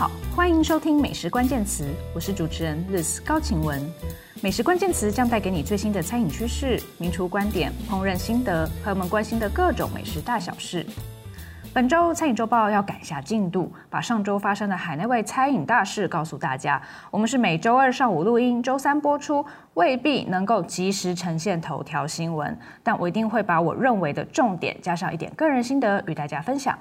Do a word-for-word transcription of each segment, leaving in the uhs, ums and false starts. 好，欢迎收听《美食关键词》，我是主持人 Liz 高晴雯。美食关键词将带给你最新的餐饮趋势、名厨观点、烹饪心得和我们关心的各种美食大小事。本周餐饮周报要赶下进度，把上周发生的海内外餐饮大事告诉大家。我们是每周二上午录音，周三播出，未必能够及时呈现头条新闻，但我一定会把我认为的重点加上一点个人心得与大家分享。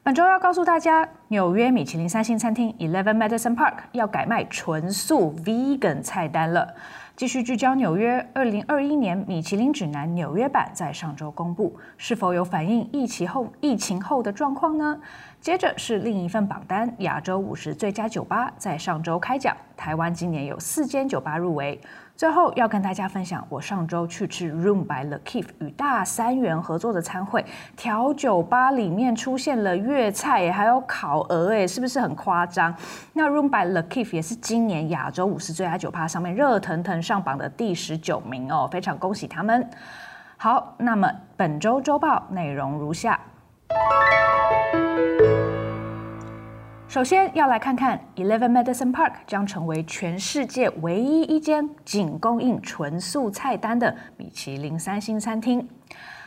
本周要告诉大家，纽约米其林三星餐厅 Eleven Madison Park 要改卖纯素 vegan 菜单了。继续聚焦纽约，二零二一年米其林指南纽约版在上周公布，是否有反映疫情后疫情后的状况呢？接着是另一份榜单，亚洲五十最佳酒吧在上周开奖，台湾今年有四间酒吧入围。最后要跟大家分享，我上周去吃 Room by Le Kief 与大三元合作的餐会，调酒吧里面出现了粤菜，还有烤鹅，哎，是不是很夸张？那 Room by Le Kief 也是今年亚洲五十最佳酒吧上面热腾腾上榜的第十九名哦，非常恭喜他们。好，那么本周周报内容如下。首先要来看看 Eleven Madison Park 将成为全世界唯一一间仅供应纯素菜单的米其林三星餐厅。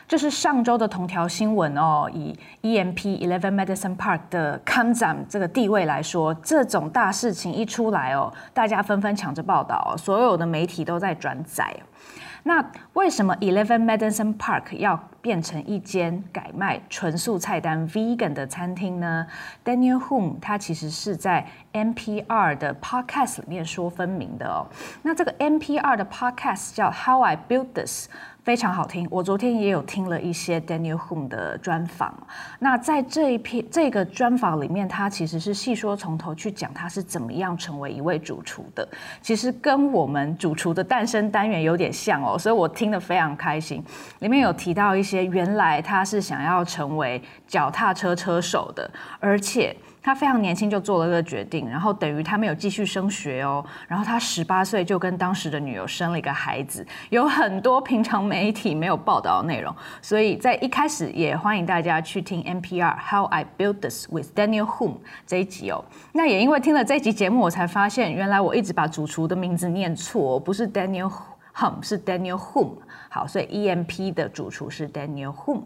这是上周的同条新闻哦。以 E M P Eleven Madison Park 的 Kamzam 这个地位来说，这种大事情一出来哦，大家纷纷抢着报道哦，所有的媒体都在转载。那为什么 Eleven Madison Park 要变成一间改卖纯素菜单 vegan 的餐厅呢？ Daniel Humm 他其实是在 N P R 的 podcast 里面说分明的哦。那这个 N P R 的 podcast 叫 How I Built This， 非常好听。我昨天也有听了一些 Daniel Humm 的专访。那在这一篇这个专访里面，他其实是细说从头去讲他是怎么样成为一位主厨的。其实跟我们主厨的诞生单元有点像哦，所以我听得非常开心。里面有提到一些。原来他是想要成为脚踏车车手的，而且他非常年轻就做了这个决定，然后等于他没有继续升学哦。然后他十八岁就跟当时的女友生了一个孩子，有很多平常媒体没有报道的内容。所以在一开始也欢迎大家去听 N P R How I Built This with Daniel Humm 这一集哦。那也因为听了这一集节目，我才发现原来我一直把主厨的名字念错，不是 Daniel Humm。Humm 是 Daniel Humm， 好，所以 E M P 的主厨是 Daniel Humm。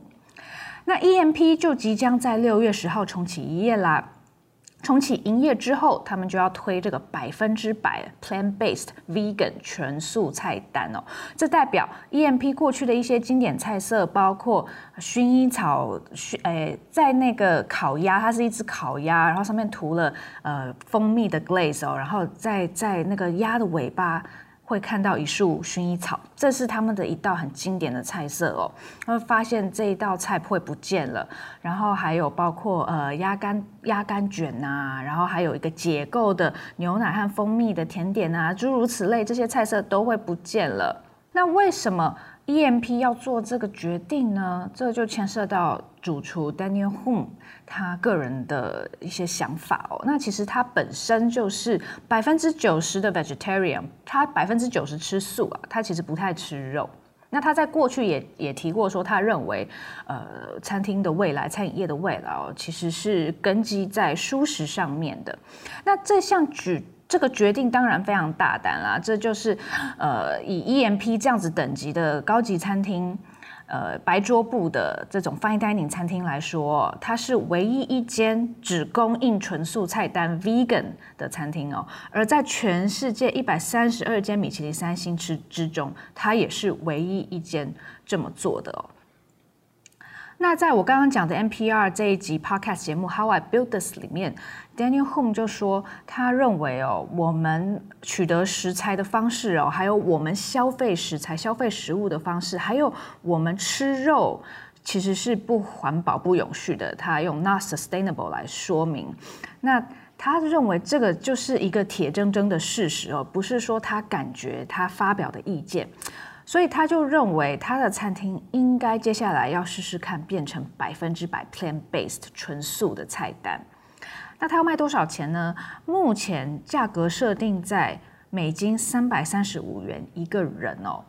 那 E M P 就即将在六月十号重启营业啦。重启营业之后，他们就要推这个百分之百 plant-based vegan 全素菜单哦。这代表 E M P 过去的一些经典菜色，包括薰衣草，诶，在那个烤鸭，它是一只烤鸭，然后上面涂了呃蜂蜜的 glaze 哦，然后在在那个鸭的尾巴。会看到一束薰衣草，这是他们的一道很经典的菜色哦。会发现这一道菜会不见了，然后还有包括呃鸭肝鸭肝卷啊，然后还有一个解构的牛奶和蜂蜜的甜点啊，诸如此类，这些菜色都会不见了。那为什么 E M P 要做这个决定呢？这就牵涉到主厨 Daniel Humm 他个人的一些想法哦。那其实他本身就是百分之九十的 vegetarian， 他百分之九十吃素啊，他其实不太吃肉。那他在过去也也提过说，他认为，呃，餐厅的未来，餐饮业的未来哦，其实是根基在蔬食上面的。那这项举。这个决定当然非常大胆啦，这就是，呃，以 E M P 这样子等级的高级餐厅，呃，白桌布的这种 fine dining 餐厅来说，它是唯一一间只供应纯素菜单 vegan 的餐厅哦。而在全世界一百三十二间米其林三星之之中，它也是唯一一间这么做的哦。那在我刚刚讲的 N P R 这一集 podcast 节目 How I Built This 里面 ，Daniel Humm 就说，他认为哦，我们取得食材的方式哦，还有我们消费食材、消费食物的方式，还有我们吃肉，其实是不环保、不永续的。他用 not sustainable 来说明。那他认为这个就是一个铁铮铮的事实哦，不是说他感觉、他发表的意见。所以他就认为他的餐厅应该接下来要试试看变成百分之百 plant-based 纯素的菜单。那他要卖多少钱呢？目前价格设定在美金三百三十五元一个人哦。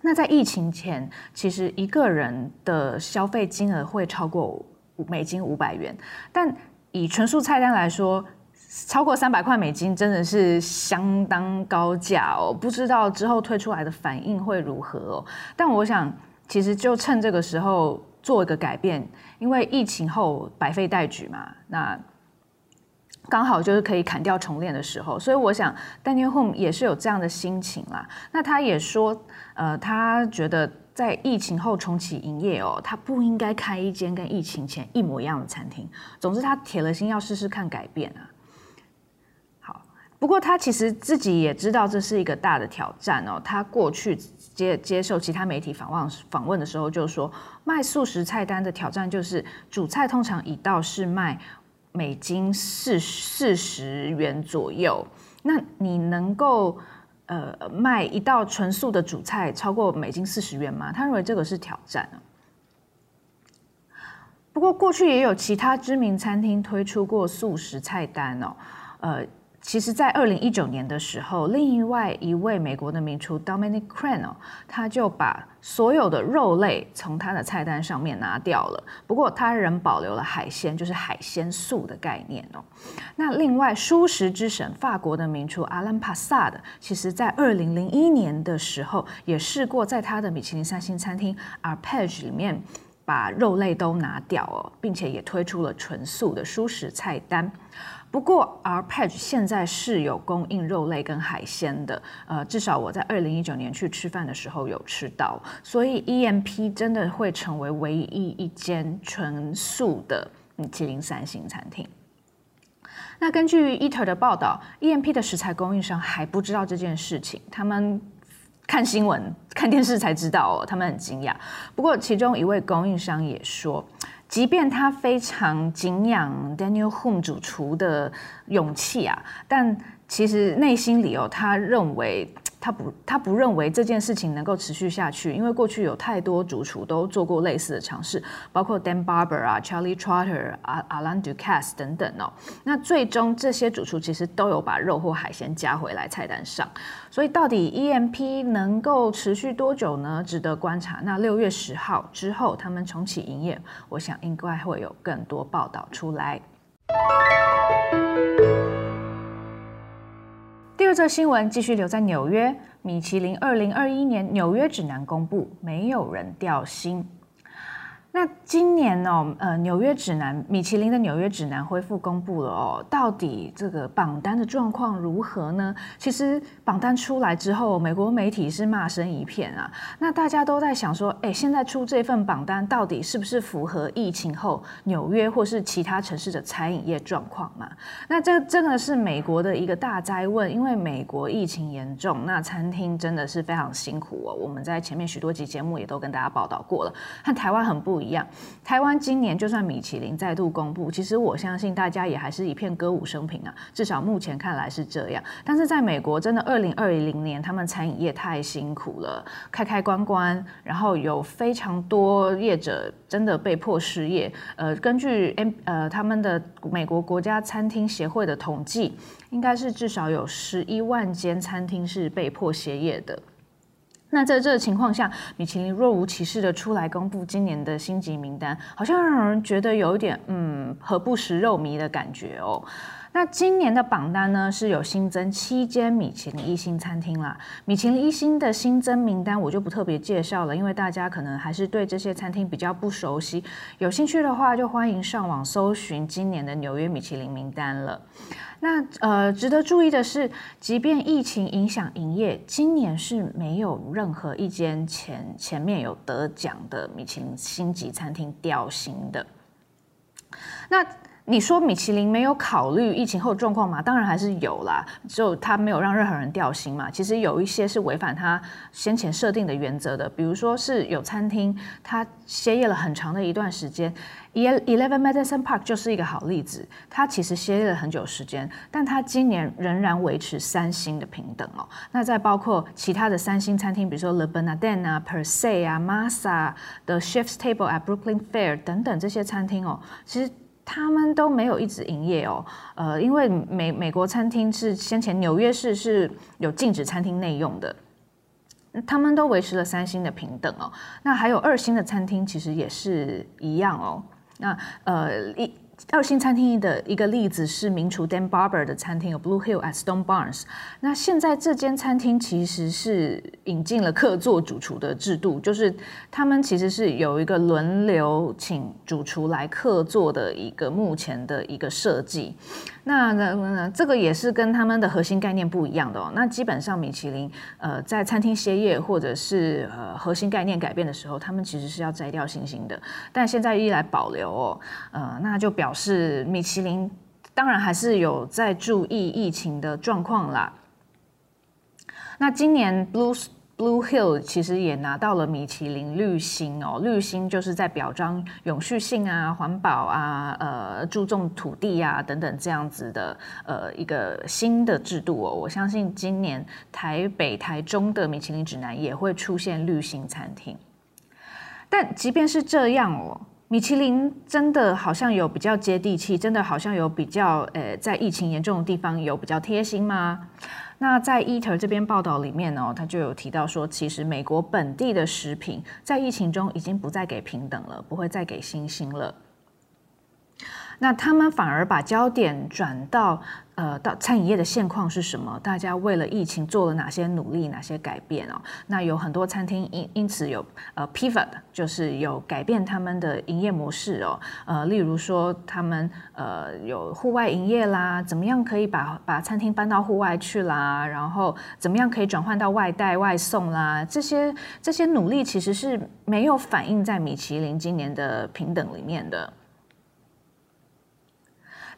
那在疫情前，其实一个人的消费金额会超过美金五百元，但以纯素菜单来说。超过三百块美金真的是相当高价哦，不知道之后推出来的反应会如何哦。但我想，其实就趁这个时候做一个改变，因为疫情后百废待举嘛，那刚好就是可以砍掉重练的时候，所以我想 Daniel Humm 也是有这样的心情啦。那他也说，呃，他觉得在疫情后重启营业哦，他不应该开一间跟疫情前一模一样的餐厅。总之，他铁了心要试试看改变啊。不过他其实自己也知道这是一个大的挑战哦。他过去接接受其他媒体访问访问的时候就说，卖素食菜单的挑战就是主菜通常一道是卖美金四四十元左右，那你能够呃卖一道纯素的主菜超过美金四十元吗？他认为这个是挑战啊。不过过去也有其他知名餐厅推出过素食菜单哦，呃。其实，在二零一九年的时候，另外一位美国的名厨 Dominic Crano， 他就把所有的肉类从他的菜单上面拿掉了，不过他仍保留了海鲜，就是海鲜素的概念哦。那另外，蔬食之神法国的名厨 Alan Passard， 其实在二零零一年的时候也试过在他的米其林三星餐厅 Arpège 里面把肉类都拿掉哦，并且也推出了纯素的蔬食菜单。不过 ，Arpège 现在是有供应肉类跟海鲜的，呃，至少我在二零一九年去吃饭的时候有吃到，所以 E M P 真的会成为唯一一间纯素的米其林三星餐厅。那根据 Eater 的报道 ，E M P 的食材供应商还不知道这件事情，他们看新闻、看电视才知道哦，他们很惊讶。不过，其中一位供应商也说，即便他非常敬仰 Daniel Humm 主厨的勇气啊，但其实内心里哦，他认为他不他不认为这件事情能够持续下去，因为过去有太多主厨都做过类似的尝试，包括 Dan Barber 啊、Charlie Trotter 啊、Alan Ducasse 等等哦。那最终这些主厨其实都有把肉或海鲜加回来菜单上，所以到底 E M P 能够持续多久呢？值得观察。那六月十号之后他们重启营业，我想应该会有更多报道出来。第二则新闻继续留在纽约，米其林二零二一年纽约指南公布，没有人掉星。那今年哦，呃，纽约指南，米其林的纽约指南恢复公布了哦，到底这个榜单的状况如何呢？其实榜单出来之后，美国媒体是骂声一片啊，那大家都在想说，哎，现在出这份榜单到底是不是符合疫情后纽约或是其他城市的餐饮业状况嘛？那这真的是美国的一个大灾问，因为美国疫情严重，那餐厅真的是非常辛苦哦。我们在前面许多集节目也都跟大家报道过了，和台湾很不一样。一样，台湾今年就算米其林再度公布，其实我相信大家也还是一片歌舞升平啊，至少目前看来是这样。但是在美国，真的二零二零年他们餐饮业太辛苦了，开开关关，然后有非常多业者真的被迫失业。呃，根据 M 呃他们的美国国家餐厅协会的统计，应该是至少有十一万间餐厅是被迫歇业的。那在这个情况下，米其林若无其事的出来公布今年的星级名单，好像让人觉得有一点嗯，何不食肉糜的感觉哦。那今年的榜单呢，是有新增七间米其林一星餐厅啦。米其林一星的新增名单我就不特别介绍了，因为大家可能还是对这些餐厅比较不熟悉。有兴趣的话，就欢迎上网搜寻今年的纽约米其林名单了。那呃，值得注意的是，即便疫情影响营业，今年是没有任何一间前前面有得奖的米其林星级餐厅掉星的。那你说米其林没有考虑疫情后状况吗？当然还是有啦，就他没有让任何人掉星嘛。其实有一些是违反他先前设定的原则的，比如说是有餐厅他歇业了很长的一段时间 ，Eleven Madison Park 就是一个好例子。他其实歇业了很久时间，但他今年仍然维持三星的平等哦。那再包括其他的三星餐厅，比如说 Le Bernardin 啊、Per Se 啊、Masa、The Chef's Table at Brooklyn Fare 等等这些餐厅哦，其实他们都没有一直营业哦，呃，因为美美国餐厅是先前纽约市是有禁止餐厅内用的，他们都维持了三星的平等哦。那还有二星的餐厅其实也是一样哦。那呃一二星餐厅的一个例子是名厨 Dan Barber 的餐厅有 Blue Hill at Stone Barns。那现在这间餐厅其实是引进了客座主厨的制度，就是他们其实是有一个轮流请主厨来客座的一个目前的一个设计。那呢，这个也是跟他们的核心概念不一样的哦。那基本上米其林呃在餐厅歇业或者是呃核心概念改变的时候，他们其实是要摘掉星星的，但现在依然保留哦。呃，那就表示。 是米其林，当然还是有在注意疫情的状况啦。那今年 Blue Blue Hill 其实也拿到了米其林绿星哦，绿星就是在表彰永续性啊、环保啊、呃注重土地啊等等这样子的呃一个新的制度哦。我相信今年台北、台中的米其林指南也会出现绿星餐厅。但即便是这样哦。 米其林真的好像有比较接地气，真的好像有比较呃，在疫情严重的地方有比较贴心吗？那在 Eater 这边报道里面哦，他就有提到说，其实美国本地的食品在疫情中已经不再给平等了，不会再给星星了。那他们反而把焦点转到呃，到餐饮业的现况是什么？大家为了疫情做了哪些努力，哪些改变哦？那有很多餐厅因因此有呃 pivot， 就是有改变他们的营业模式哦。呃，例如说他们呃有户外营业啦，怎么样可以把把餐厅搬到户外去啦？然后怎么样可以转换到外带外送啦？这些这些努力其实是没有反映在米其林今年的评等里面的。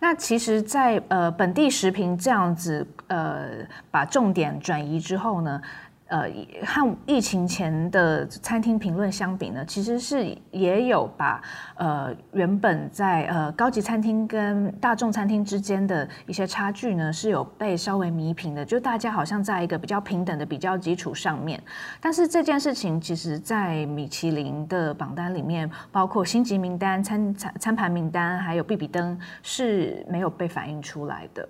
那其实在，在呃本地食品这样子呃把重点转移之后呢，呃和疫情前的餐厅评论相比呢，其实是也有把呃原本在呃高级餐厅跟大众餐厅之间的一些差距呢，是有被稍微弥平的，就大家好像在一个比较平等的比较基础上面。但是这件事情其实，在米其林的榜单里面，包括星级名单、餐餐餐盘名单，还有必比登是没有被反映出来的。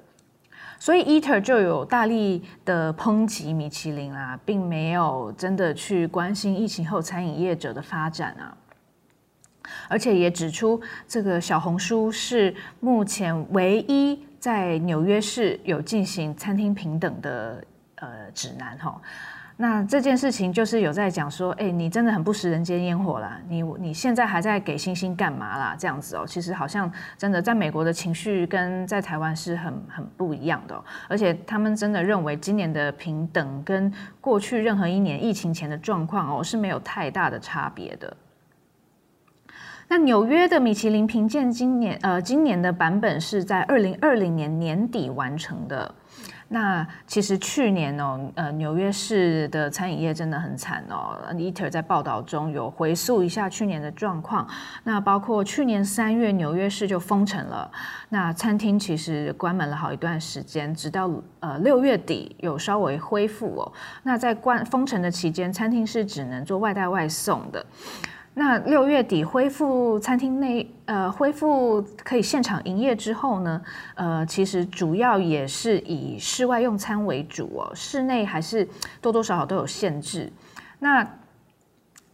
所以 Eater 就有大力的抨击米其林啦、啊，并没有真的去关心疫情后餐饮业者的发展啊，而且也指出这个小红书是目前唯一在纽约市有进行餐厅评等的呃指南哈、哦。那这件事情就是有在讲说，哎、欸，你真的很不食人间烟火啦，你你现在还在给星星干嘛啦？这样子哦，其实好像真的在美国的情绪跟在台湾是很很不一样的、哦，而且他们真的认为今年的平等跟过去任何一年疫情前的状况哦是没有太大的差别的。 那纽约的米其林评鉴今年，呃，今年的版本是在二零二零年年底完成的。那其实去年哦，呃，纽约市的餐饮业真的很惨哦。Eater 在报道中有回溯一下去年的状况，那包括去年三月纽约市就封城了，那餐厅其实关门了好一段时间，直到呃六月底有稍微恢复哦。那在关封城的期间，餐厅是只能做外带外送的。 那六月底恢复餐厅内呃恢复可以现场营业之后呢，呃其实主要也是以室外用餐为主哦，室内还是多多少少都有限制。那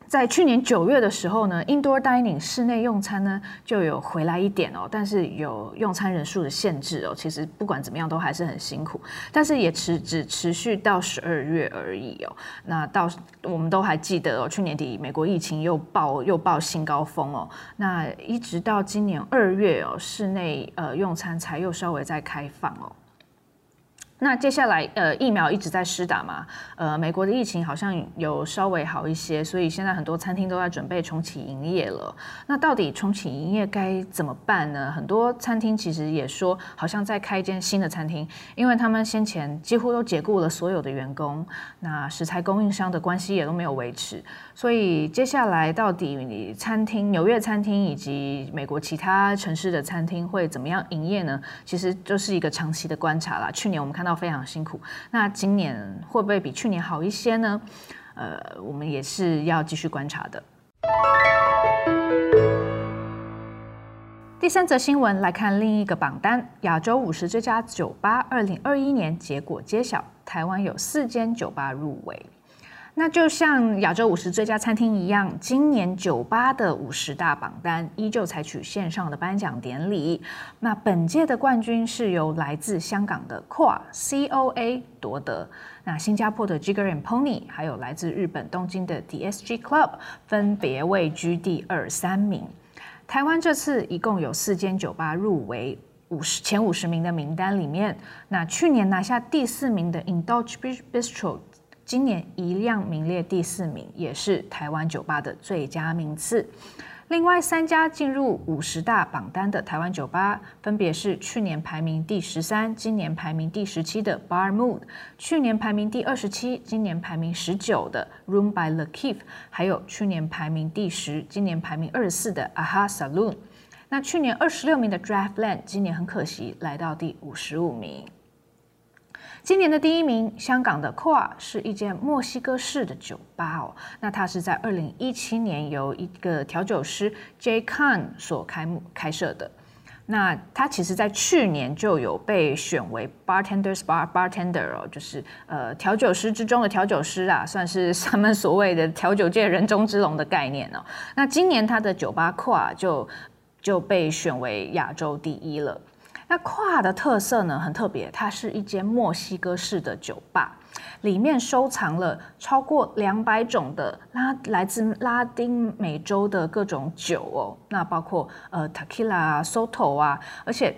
在去年九月的时候呢 ，indoor dining 室内用餐呢就有回来一点哦，但是有用餐人数的限制哦，其实不管怎么样都还是很辛苦，但是也持只持续到十二月而已哦。那到我们都还记得哦，去年底美国疫情又爆又爆新高峰哦，那一直到今年二月哦，室内呃用餐才又稍微再开放哦。 那接下来，呃，疫苗一直在施打嘛，呃，美国的疫情好像有稍微好一些，所以现在很多餐厅都在准备重启营业了。那到底重启营业该怎么办呢？很多餐厅其实也说，好像在开一间新的餐厅，因为他们先前几乎都解雇了所有的员工，那食材供应商的关系也都没有维持，所以接下来到底餐厅，纽约餐厅以及美国其他城市的餐厅会怎么样营业呢？其实就是一个长期的观察啦。去年我们看到。 非常辛苦，那今年会不会比去年好一些呢？呃，我们也是要继续观察的。第三则新闻来看另一个榜单，亚洲五十最佳酒吧，二零二一年结果揭晓，台湾有四间酒吧入围。那就像亚洲五十最佳餐厅一样，今年酒吧的五十大榜单依旧采取线上的颁奖典礼。那本届的冠军是由来自香港的 C O A 夺得，那新加坡的 Jigger and Pony， 还有来自日本东京的 D S G Club 分别位居第二、三名。台湾这次一共有四间酒吧入围。 前五十名的名单里面，那去年拿下第四名的 Indulge Bistro， 今年一样名列第四名，也是台湾酒吧的最佳名次。另外三家进入五十大榜单的台湾酒吧，分别是去年排名第十三、今年排名第十七的 Bar Mood， 去年排名第二十七、今年排名十九的 Room by Le Kief， 还有去年排名第十、今年排名二十四的 Aha Saloon。 那去年二十六名的 Draftland， 今年很可惜来到第五十五名。今年的第一名，香港的 C O A 是一间墨西哥式的酒吧哦。那它是在二零一七年由一个调酒师 Jay Khan 所开幕开设的。那它其实在去年就有被选为 Bartender's Bar Bartender 哦，就是呃调酒师之中的调酒师啊，算是他们所谓的调酒界人中之龙的概念哦。那今年它的酒吧 C O A 就 就被选为亚洲第一了。那C O A的特色呢，很特别，它是一间墨西哥式的酒吧，里面收藏了超过两百种的拉来自拉丁美洲的各种酒哦，那包括呃 tequila 啊、soto 啊，而且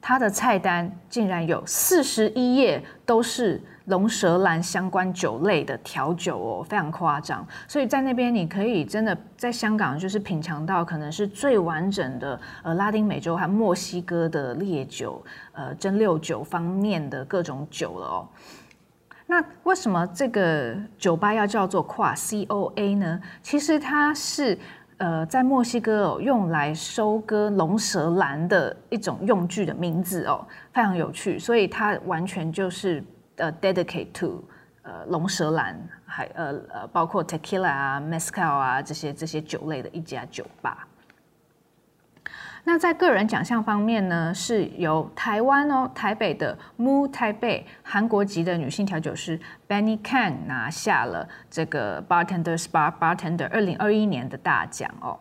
它的菜单竟然有四十一页都是 龙舌兰相关酒类的调酒哦，非常夸张。所以在那边，你可以真的在香港就是品尝到可能是最完整的呃拉丁美洲和墨西哥的烈酒、呃蒸馏酒方面的各种酒了哦。那为什么这个酒吧要叫做 C O A 呢？其实它是 呃，在墨西哥哦，用来收割龙舌兰的一种用具的名字哦，非常有趣，所以它完全就是呃 dedicate to 呃龙舌兰，还呃呃包括 tequila 啊、mezcal 啊这些这些酒类的一家酒吧。 那在个人奖项方面呢，是由台湾哦台北的 Mu Taipei 韩国籍的女性调酒师 Benny Kang 拿下了这个 Bartender's Bar Bartender 二零二一年的大奖哦。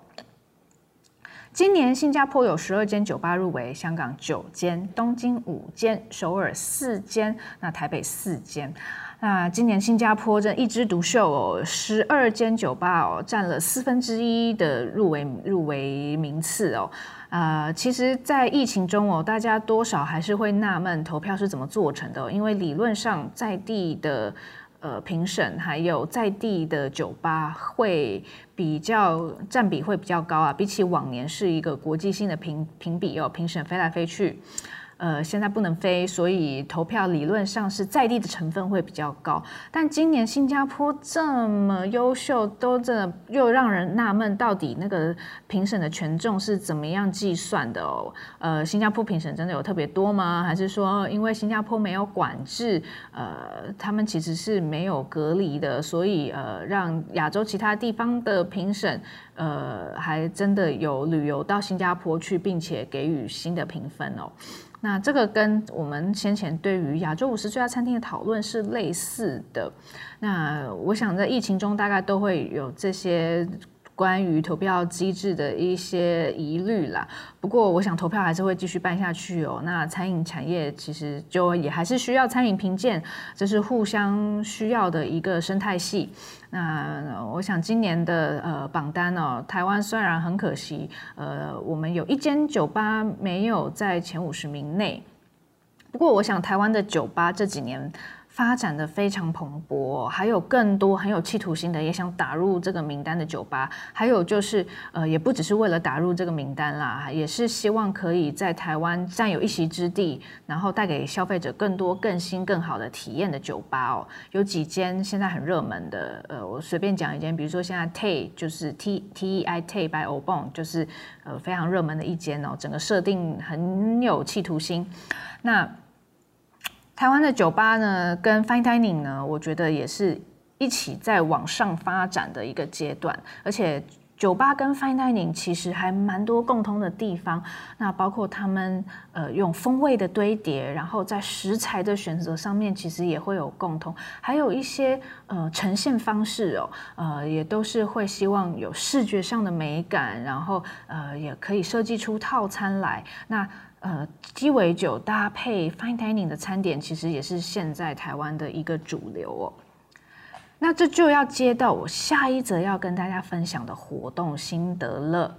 今年新加坡有十二间酒吧入围，香港九间，东京五间，首尔四间，那台北四间。 那今年新加坡这一枝独秀哦，十二间酒吧哦，占了四分之一的入围入围名次哦。呃，其实，在疫情中哦，大家多少还是会纳闷投票是怎么做成的、哦，因为理论上在地的呃评审还有在地的酒吧会比较占比会比较高啊，比起往年是一个国际性的评评比哦，评审飞来飞去。 呃，现在不能飞，所以投票理论上是在地的成分会比较高。但今年新加坡这么优秀，都这又让人纳闷，到底那个评审的权重是怎么样计算的哦？呃，新加坡评审真的有特别多吗？还是说因为新加坡没有管制，呃，他们其实是没有隔离的，所以呃，让亚洲其他地方的评审呃，还真的有旅游到新加坡去，并且给予新的评分哦。 那这个跟我们先前对于亚洲五十最佳餐厅的讨论是类似的。那我想在疫情中，大概都会有这些关于投票机制的一些疑虑啦。不过，我想投票还是会继续办下去哦。那餐饮产业其实就也还是需要餐饮评鉴，这是互相需要的一个生态系。 那我想今年的呃榜单哦，台湾虽然很可惜，呃，我们有一间酒吧没有在前五十名内。不过，我想台湾的酒吧这几年发展的非常蓬勃、哦，还有更多很有企图心的也想打入这个名单的酒吧，还有就是呃，也不只是为了打入这个名单啦，也是希望可以在台湾占有一席之地，然后带给消费者更多更新更好的体验的酒吧哦。有几间现在很热门的，呃，我随便讲一间，比如说现在 T E I 就是 T T E I T E I by Obon， 就是呃非常热门的一间哦，整个设定很有企图心。那 台湾的酒吧呢，跟 fine dining 呢，我觉得也是一起在往上发展的一个阶段，而且酒吧跟 fine dining 其实还蛮多共通的地方，那包括他们呃用风味的堆叠，然后在食材的选择上面其实也会有共通，还有一些呃呈现方式哦，呃也都是会希望有视觉上的美感，然后呃也可以设计出套餐来。那呃，鸡尾酒搭配 fine dining 的餐点，其实也是现在台湾的一个主流哦。那这就要接到我下一则要跟大家分享的活动心得了。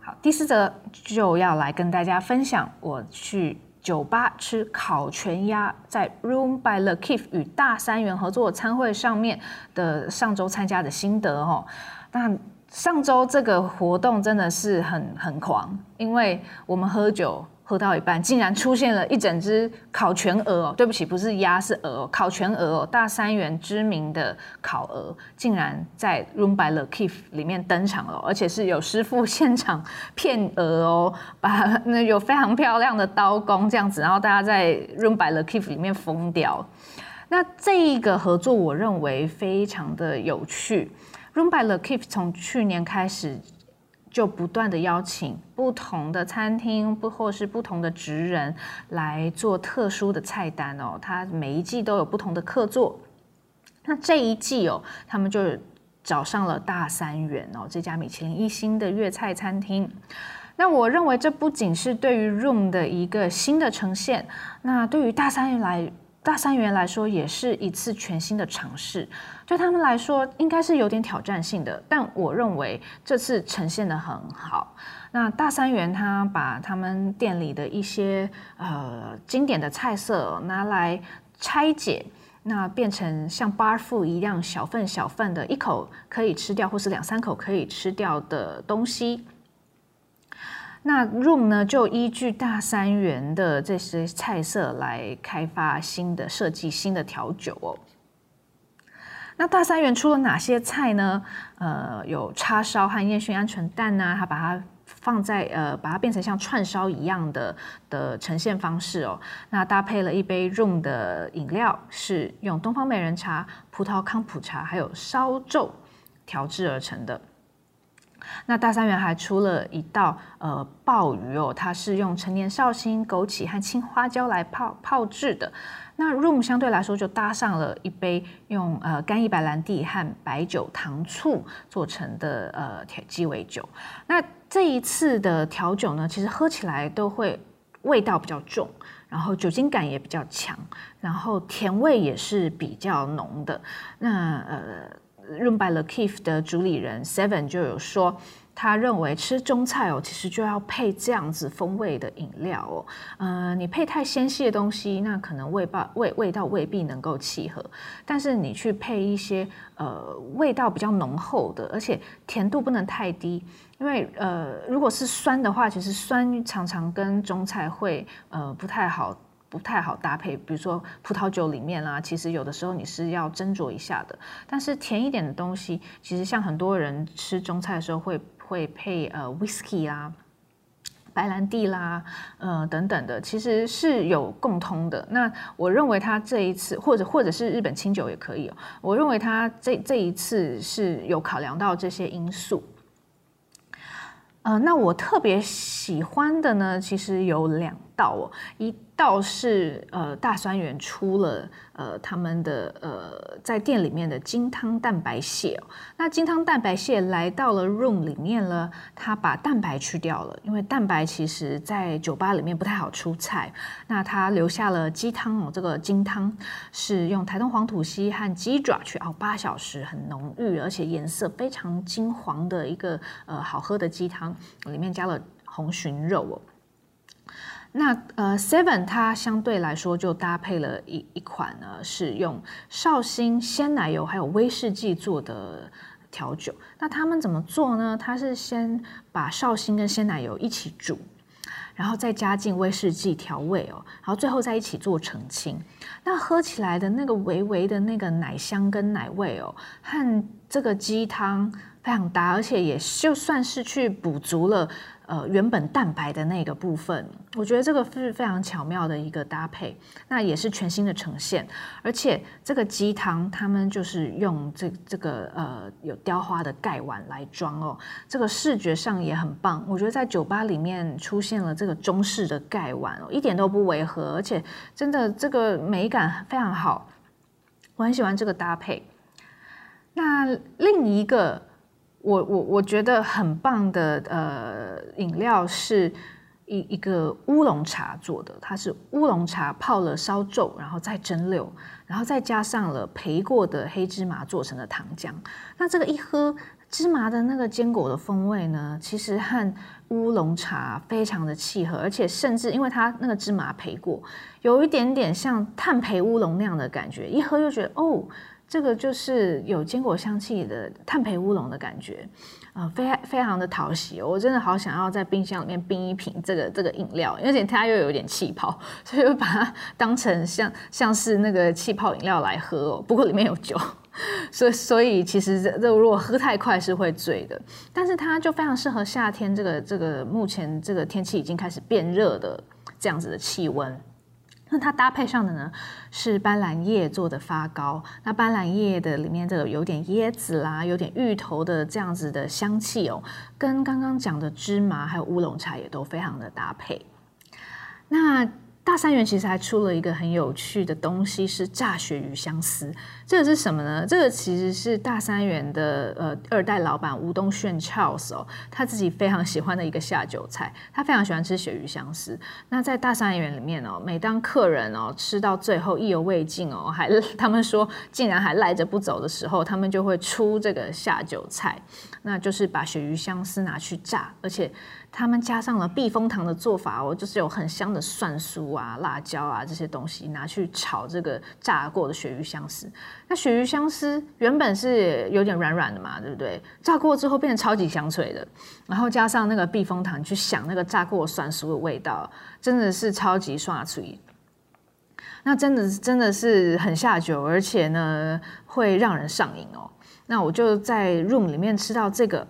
好，第四则就要来跟大家分享我去酒吧吃烤全鸭，在 Room by Le Kief 与大三元合作餐会上面的上周参加的心得哦。那上周这个活动真的是很很狂，因为我们喝酒喝到一半，竟然出现了一整只烤全鹅哦，对不起，不是鸭是鹅哦，烤全鹅哦，大三元知名的烤鹅，竟然在 Room by Le Kief 里面登场了，而且是有师傅现场片鹅哦，把那有非常漂亮的刀工这样子，然后大家在 Room by Le Kief 里面疯掉。那这个合作我认为非常的有趣。Room by Le Kief 从去年开始就不断的邀请不同的餐厅或是不同的职人来做特殊的菜单哦，它每一季都有不同的客座。那这一季哦，他们就找上了大三元哦，这家米其林一星的粤菜餐厅。那我认为这不仅是对于 Room 的一个新的呈现，那对于大三元来。大三元来说也是一次全新的尝试，对他们来说应该是有点挑战性的，但我认为这次呈现得很好。那大三元他把他们店里的一些呃经典的菜色拿来拆解，那变成像 bar food 一样小份小份的，一口可以吃掉或是两三口可以吃掉的东西。那 Room 呢，就依据大三元的这些菜色来开发新的设计、新的调酒哦。那大三元出了哪些菜呢？呃，有叉烧和烟熏鹌鹑蛋啊，它把它放在呃，把它变成像串烧一样的的呈现方式哦。那搭配了一杯 Room 的饮料，是用东方美人茶、葡萄康普茶还有烧酎调制而成的。那大三元还出了一道呃鲍鱼哦，它是用陈年绍兴、枸杞和青花椒来泡泡制的。那 Room 相对来说就搭上了一杯用呃干邑白兰地和白酒糖醋做成的呃鸡尾酒。那这一次的调酒呢，其实喝起来都会味道比较重，然后酒精感也比较强，然后甜味也是比较浓的。那呃。Room by Le Kief 的主理人 Seven 就有说，他认为吃中菜哦，其实就要配这样子风味的饮料哦。呃，你配太纤细的东西，那可能味道味味道未必能够契合。但是你去配一些呃味道比较浓厚的，而且甜度不能太低，因为呃如果是酸的话，其实酸常常跟中菜会呃不太好。不太好搭配，比如说葡萄酒里面啊，其实有的时候你是要斟酌一下的。但是甜一点的东西，其实像很多人吃中菜的时候会会配呃 whisky 啦、白兰地啦、呃等等的，其实是有共通的。那我认为他这一次，或者或者是日本清酒也可以哦。我认为他这这一次是有考量到这些因素。呃，那我特别喜欢的呢，其实有两道哦，一道是呃大三元出了呃他们的呃在店里面的金汤蛋白蟹哦，那金汤蛋白蟹来到了 Room 里面了，它把蛋白去掉了，因为蛋白其实在酒吧里面不太好出菜，那它留下了鸡汤哦，这个金汤是用台东黄土溪和鸡爪去熬八小时，很浓郁而且颜色非常金黄的一个呃好喝的鸡汤，里面加了红鲟肉哦。那呃 ，Seven 它相对来说就搭配了一一款呢，是用绍兴鲜奶油还有威士忌做的调酒。那他们怎么做呢？它是先把绍兴跟鲜奶油一起煮，然后再加进威士忌调味哦，然后最后再一起做澄清。那喝起来的那个微微的那个奶香跟奶味哦，和这个鸡汤非常搭，而且也就算是去补足了呃原本蛋白的那个部分，我觉得这个是非常巧妙的一个搭配，那也是全新的呈现。而且这个鸡汤他们就是用这这个呃有雕花的盖碗来装哦，这个视觉上也很棒。我觉得在酒吧里面出现了这个中式的盖碗哦，一点都不违和，而且真的这个美感非常好，我很喜欢这个搭配。那另一个。我我我觉得很棒的呃饮料是一一个乌龙茶做的，它是乌龙茶泡了烧皱，然后再蒸馏，然后再加上了焙过的黑芝麻做成的糖浆。那这个一喝，芝麻的那个坚果的风味呢，其实和乌龙茶非常的契合，而且甚至因为它那个芝麻焙过，有一点点像炭焙乌龙那样的感觉，一喝就觉得哦。这个就是有坚果香气的炭焙乌龙的感觉，呃，非非常的讨喜、哦。我真的好想要在冰箱里面冰一瓶这个这个饮料，而且它又有点气泡，所以就把它当成像像是那个气泡饮料来喝哦。不过里面有酒，所以所以其实这这如果喝太快是会醉的。但是它就非常适合夏天这个这个目前这个天气已经开始变热的这样子的气温。那它搭配上的呢是斑斓叶做的发糕，那斑斓叶的里面这个有点椰子啦，有点芋头的这样子的香气哦，跟刚刚讲的芝麻还有乌龙茶也都非常的搭配。那大三元其实还出了一个很有趣的东西，是炸鳕鱼香丝。这个是什么呢？这个其实是大三元的呃二代老板吴东炫 Charles 哦，他自己非常喜欢的一个下酒菜，他非常喜欢吃鳕鱼香丝。那在大三元里面哦，每当客人哦吃到最后意犹未尽哦，还他们说竟然还赖着不走的时候，他们就会出这个下酒菜，那就是把鳕鱼香丝拿去炸，而且他们加上了避风塘的做法哦，就是有很香的蒜酥啊、辣椒啊这些东西拿去炒这个炸过的鳕鱼香丝。那鳕鱼香丝原本是有点软软的嘛，对不对？炸过之后变得超级香脆的，然后加上那个避风塘去想那个炸过蒜酥的味道，真的是超级爽脆。那真的真的是很下酒，而且呢会让人上瘾哦。那我就在 room 里面吃到这个。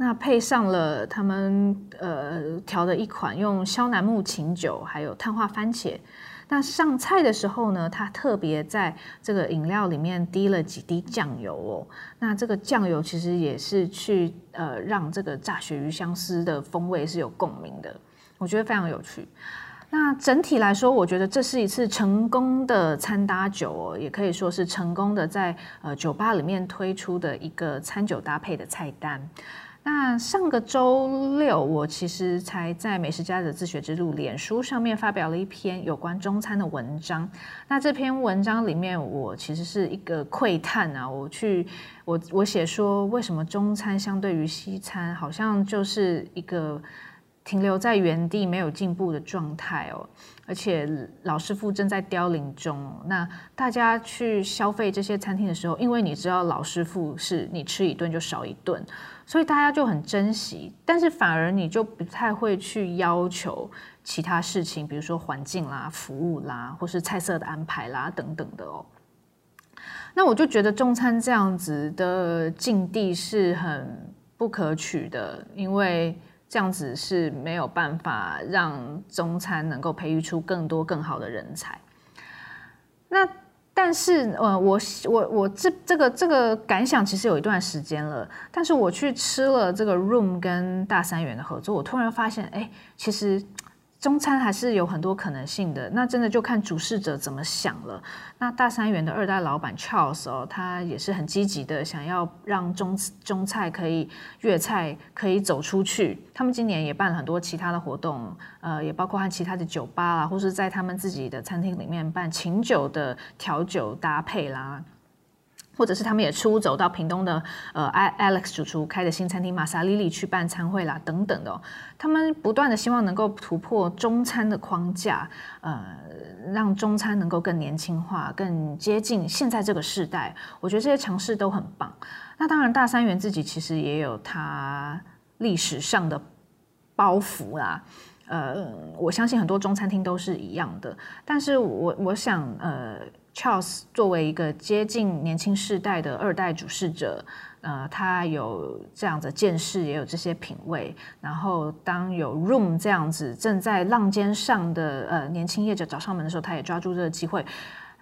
那配上了他们呃调的一款用萧楠木琴酒还有碳化番茄。那上菜的时候呢，它特别在这个饮料里面滴了几滴酱油哦。那这个酱油其实也是去呃让这个炸鳕鱼香丝的风味是有共鸣的，我觉得非常有趣。那整体来说，我觉得这是一次成功的餐搭酒哦，也可以说是成功的在呃酒吧里面推出的一个餐酒搭配的菜单。那上个周六，我其实才在美食家的自学之路脸书上面发表了一篇有关中餐的文章。那这篇文章里面，我其实是一个窥探啊，我去我我写说，为什么中餐相对于西餐，好像就是一个停留在原地没有进步的状态哦，而且老师傅正在凋零中哦。那大家去消费这些餐厅的时候，因为你知道老师傅是你吃一顿就少一顿。所以大家就很珍惜，但是反而你就不太会去要求其他事情，比如说环境啦、服务啦，或是菜色的安排啦等等的哦。那我就觉得中餐这样子的境地是很不可取的，因为这样子是没有办法让中餐能够培育出更多更好的人才。那但是，呃，我我我这这个这个感想其实有一段时间了。但是我去吃了这个 Room 跟大三元的合作，我突然发现，哎，其实中餐还是有很多可能性的。那真的就看主事者怎么想了。那大三元的二代老板 Charles 哦，他也是很积极的，想要让中中菜可以粤菜可以走出去。他们今年也办了很多其他的活动。呃，也包括和其他的酒吧啦，或是在他们自己的餐厅里面办琴酒的调酒搭配啦，或者是他们也出走到屏东的呃 Alex 主厨开的新餐厅玛莎莉莉去办餐会啦等等的、哦，他们不断的希望能够突破中餐的框架，呃，让中餐能够更年轻化，更接近现在这个世代。我觉得这些尝试都很棒。那当然，大三元自己其实也有他历史上的包袱啦。呃，我相信很多中餐厅都是一样的，但是我我想，呃 Charles 作为一个接近年轻世代的二代主事者，呃，他有这样的见识，也有这些品味。然后，当有 Room 这样子正在浪尖上的呃年轻业者找上门的时候，他也抓住这个机会。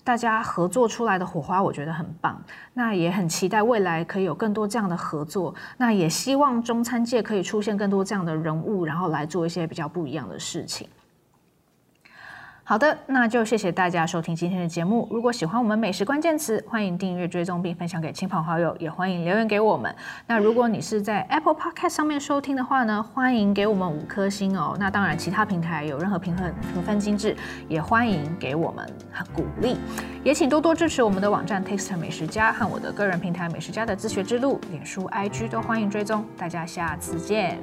大家合作出来的火花，我觉得很棒。那也很期待未来可以有更多这样的合作。那也希望中餐界可以出现更多这样的人物，然后来做一些比较不一样的事情。 好的，那就谢谢大家收听今天的节目。如果喜欢我们美食关键词，欢迎订阅、追踪并分享给亲朋好友，也欢迎留言给我们。那如果你是在 Apple Podcast 上面收听的话呢，欢迎给我们五颗星哦。那当然，其他平台有任何评分评分机制，也欢迎给我们鼓励。也请多多支持我们的网站 Taste 美食家和我的个人平台美食家的自学之路，脸书、I G 都欢迎追踪。大家下次见。